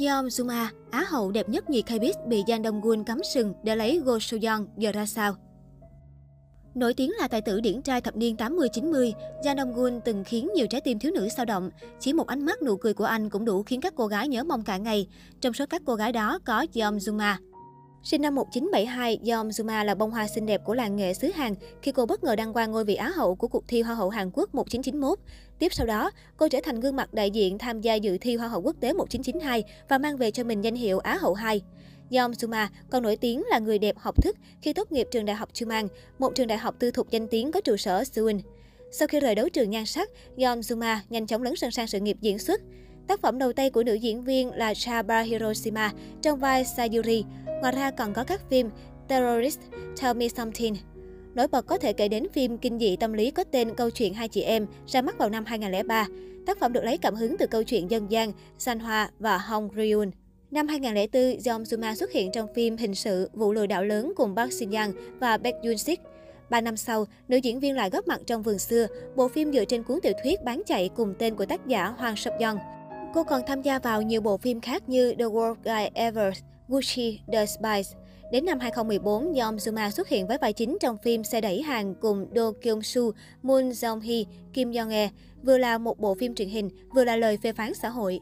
Yeom Jung-ah, Á hậu đẹp nhất nhì K-pop bị Jang Dong-gun cắm sừng để lấy Go So-young, giờ ra sao? Nổi tiếng là tài tử điển trai thập niên 80-90, Jang Dong-gun từng khiến nhiều trái tim thiếu nữ sao động. Chỉ một ánh mắt nụ cười của anh cũng đủ khiến các cô gái nhớ mong cả ngày. Trong số các cô gái đó có Yeom Jung-ah. Sinh năm 1972, Yeom Jung-ah là bông hoa xinh đẹp của làng nghệ xứ Hàn khi cô bất ngờ đăng quang ngôi vị Á hậu của cuộc thi Hoa hậu Hàn Quốc 1991. Tiếp sau đó, cô trở thành gương mặt đại diện tham gia dự thi Hoa hậu quốc tế 1992 và mang về cho mình danh hiệu Á hậu 2. Yeom Jung-ah còn nổi tiếng là người đẹp học thức khi tốt nghiệp trường đại học Chuman, một trường đại học tư thục danh tiếng có trụ sở ở Seoul. Sau khi rời đấu trường nhan sắc, Yeom Jung-ah nhanh chóng lấn sân sang sự nghiệp diễn xuất. Tác phẩm đầu tay của nữ diễn viên là Chaba Hiroshima trong vai Sayuri. Ngoài ra còn có các phim Terrorist, Tell Me Something. Nổi bật có thể kể đến phim kinh dị tâm lý có tên Câu chuyện hai chị em ra mắt vào năm 2003. Tác phẩm được lấy cảm hứng từ câu chuyện dân gian Sanhwa và Hong Ryun. Năm 2004, Yeom Jung-ah xuất hiện trong phim hình sự Vụ lừa đảo lớn cùng Park Shin Yang và Baek Yun-sik. 3 năm sau, nữ diễn viên lại góp mặt trong Vườn xưa, bộ phim dựa trên cuốn tiểu thuyết bán chạy cùng tên của tác giả Hwang Sop-yeon. Cô còn tham gia vào nhiều bộ phim khác như The Worst Guy Ever, Gucci, The Spice. Đến năm 2014, Yeom Jung-ah xuất hiện với vai chính trong phim Xe đẩy hàng cùng Do Kyung-su, Moon Jong-hee, Kim Jong-ae, vừa là một bộ phim truyền hình, vừa là lời phê phán xã hội.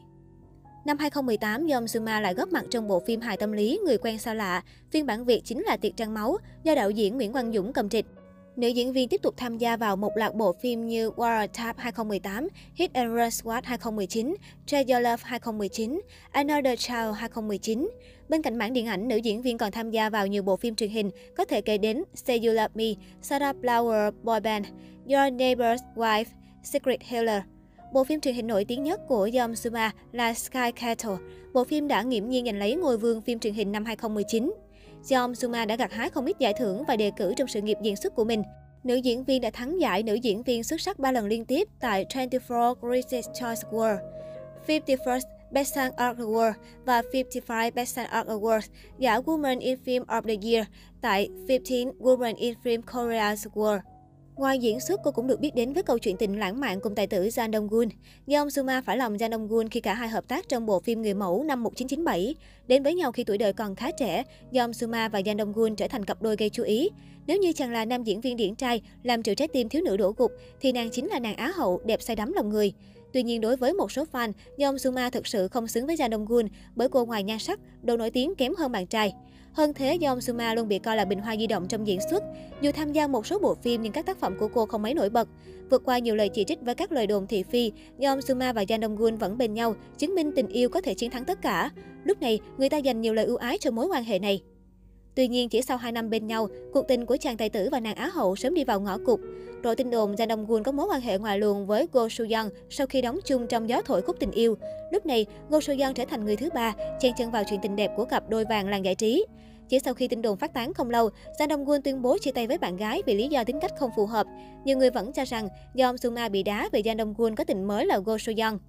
Năm 2018, Yeom Jung-ah lại góp mặt trong bộ phim hài tâm lý Người quen xa lạ, phiên bản Việt chính là Tiệc trăng máu, do đạo diễn Nguyễn Quang Dũng cầm trịch. Nữ diễn viên tiếp tục tham gia vào một loạt bộ phim như War Type 2018, Hit and Run Squad 2019, Trade Your Love 2019, Another Child 2019. Bên cạnh mảng điện ảnh, nữ diễn viên còn tham gia vào nhiều bộ phim truyền hình, có thể kể đến Say You Love Me, Sarah Flower Boy Band, Your Neighbor's Wife, Secret Healer. Bộ phim truyền hình nổi tiếng nhất của Yeom Jung-ah là Sky Castle. Bộ phim đã nghiễm nhiên giành lấy ngôi vương phim truyền hình năm 2019. Yeom Jung-ah đã gặt hái không ít giải thưởng và đề cử trong sự nghiệp diễn xuất của mình. Nữ diễn viên đã thắng giải nữ diễn viên xuất sắc 3 lần liên tiếp tại 24 Critics' Choice Awards, 51st Baeksang Arts Awards và 55 Baeksang Arts Awards, giải Women in Film of the Year tại 15 Women in Film Korea Awards. Ngoài diễn xuất, cô cũng được biết đến với câu chuyện tình lãng mạn cùng tài tử Jang Dong-gun. Yeom Jung-ah phải lòng Jang Dong-gun khi cả hai hợp tác trong bộ phim Người mẫu năm 1997. Đến với nhau khi tuổi đời còn khá trẻ, Yeom Jung-ah và Jang Dong-gun trở thành cặp đôi gây chú ý. Nếu như chàng là nam diễn viên điển trai, làm triệu trái tim thiếu nữ đổ gục, thì nàng chính là nàng Á hậu, đẹp say đắm lòng người. Tuy nhiên, đối với một số fan, Yeom Jung-ah thực sự không xứng với Jang Dong-gun bởi cô ngoài nhan sắc, độ nổi tiếng kém hơn bạn trai. Hơn thế, Yeom Jung-ah luôn bị coi là bình hoa di động trong diễn xuất. Dù tham gia một số bộ phim nhưng các tác phẩm của cô không mấy nổi bật. Vượt qua nhiều lời chỉ trích với các lời đồn thị phi, Yeom Jung-ah và Jang Dong-gun vẫn bên nhau, chứng minh tình yêu có thể chiến thắng tất cả. Lúc này, người ta dành nhiều lời ưu ái cho mối quan hệ này. Tuy nhiên, chỉ sau 2 năm bên nhau, cuộc tình của chàng tài tử và nàng Á hậu sớm đi vào ngõ cụt. Rồi tin đồn Jang Dong-gun có mối quan hệ ngoài luồng với Go So-young sau khi đóng chung trong Gió thổi khúc tình yêu. Lúc này, Go So-young trở thành người thứ ba, chen chân vào chuyện tình đẹp của cặp đôi vàng làng giải trí. Chỉ sau khi tin đồn phát tán không lâu, Jang Dong-gun tuyên bố chia tay với bạn gái vì lý do tính cách không phù hợp. Nhiều người vẫn cho rằng Yeom Jung-ah bị đá vì Jang Dong-gun có tình mới là Go So-young.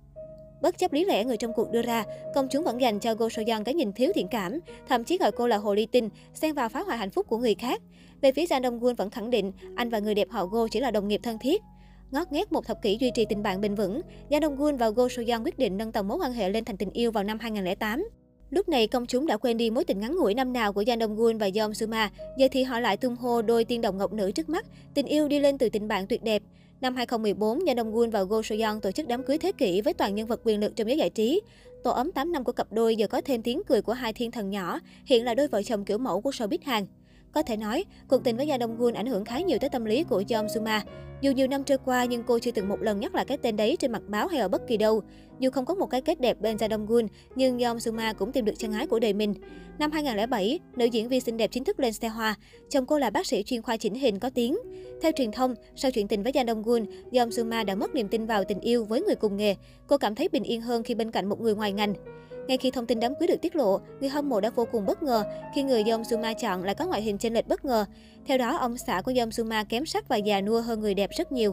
Bất chấp lý lẽ người trong cuộc đưa ra, công chúng vẫn dành cho Go So-young cái nhìn thiếu thiện cảm, thậm chí gọi cô là hồ ly tinh, xen vào phá hoại hạnh phúc của người khác. Về phía Jang Dong-gun vẫn khẳng định, anh và người đẹp họ Go chỉ là đồng nghiệp thân thiết. Ngót nghét một thập kỷ duy trì tình bạn bền vững, Jang Dong-gun và Go So-young quyết định nâng tầm mối quan hệ lên thành tình yêu vào năm 2008. Lúc này, công chúng đã quên đi mối tình ngắn ngủi năm nào của Jang Dong-gun và Yeom Jung-ah, giờ thì họ lại tung hô đôi tiên đồng ngọc nữ trước mắt, tình yêu đi lên từ tình bạn tuyệt đẹp. Năm 2014, Jang Dong-gun và Go So-young tổ chức đám cưới thế kỷ với toàn nhân vật quyền lực trong giới giải trí. Tổ ấm 8 năm của cặp đôi giờ có thêm tiếng cười của hai thiên thần nhỏ, hiện là đôi vợ chồng kiểu mẫu của showbiz Hàn. Có thể nói, cuộc tình với Jang Dong-gun ảnh hưởng khá nhiều tới tâm lý của Yeom Jung-ah. Dù nhiều năm trôi qua nhưng cô chưa từng một lần nhắc lại cái tên đấy trên mặt báo hay ở bất kỳ đâu. Dù không có một cái kết đẹp bên Jang Dong-gun, nhưng Yeom Jung-ah cũng tìm được chân ái của đời mình. Năm 2007, nữ diễn viên xinh đẹp chính thức lên xe hoa. Chồng cô là bác sĩ chuyên khoa chỉnh hình có tiếng. Theo truyền thông, sau chuyện tình với Jang Dong-gun, Yeom Jung-ah đã mất niềm tin vào tình yêu với người cùng nghề. Cô cảm thấy bình yên hơn khi bên cạnh một người ngoài ngành. Ngay khi thông tin đám cưới được tiết lộ, người hâm mộ đã vô cùng bất ngờ khi người Yeom Jung-ah chọn lại có ngoại hình chênh lệch bất ngờ. Theo đó, ông xã của Yeom Jung-ah kém sắc và già nua hơn người đẹp rất nhiều.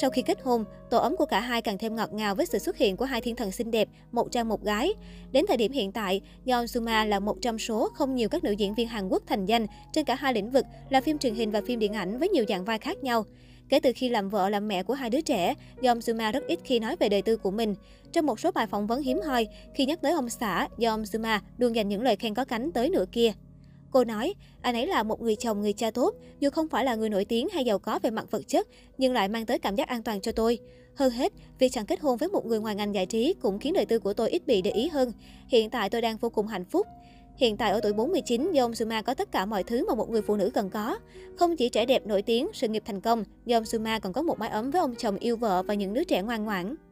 Sau khi kết hôn, tổ ấm của cả hai càng thêm ngọt ngào với sự xuất hiện của hai thiên thần xinh đẹp, một trai một gái. Đến thời điểm hiện tại, Yeom Jung-ah là một trong số không nhiều các nữ diễn viên Hàn Quốc thành danh trên cả hai lĩnh vực là phim truyền hình và phim điện ảnh với nhiều dạng vai khác nhau. Kể từ khi làm vợ làm mẹ của hai đứa trẻ, Yeom Jung-ah rất ít khi nói về đời tư của mình. Trong một số bài phỏng vấn hiếm hoi, khi nhắc tới ông xã, Yeom Jung-ah luôn dành những lời khen có cánh tới nửa kia. Cô nói, anh ấy là một người chồng, người cha tốt, dù không phải là người nổi tiếng hay giàu có về mặt vật chất, nhưng lại mang tới cảm giác an toàn cho tôi. Hơn hết, việc chẳng kết hôn với một người ngoài ngành giải trí cũng khiến đời tư của tôi ít bị để ý hơn. Hiện tại tôi đang vô cùng hạnh phúc. Hiện tại ở tuổi 49, Yeom Jung-ah có tất cả mọi thứ mà một người phụ nữ cần có. Không chỉ trẻ đẹp nổi tiếng, sự nghiệp thành công, Yeom Jung-ah còn có một mái ấm với ông chồng yêu vợ và những đứa trẻ ngoan ngoãn.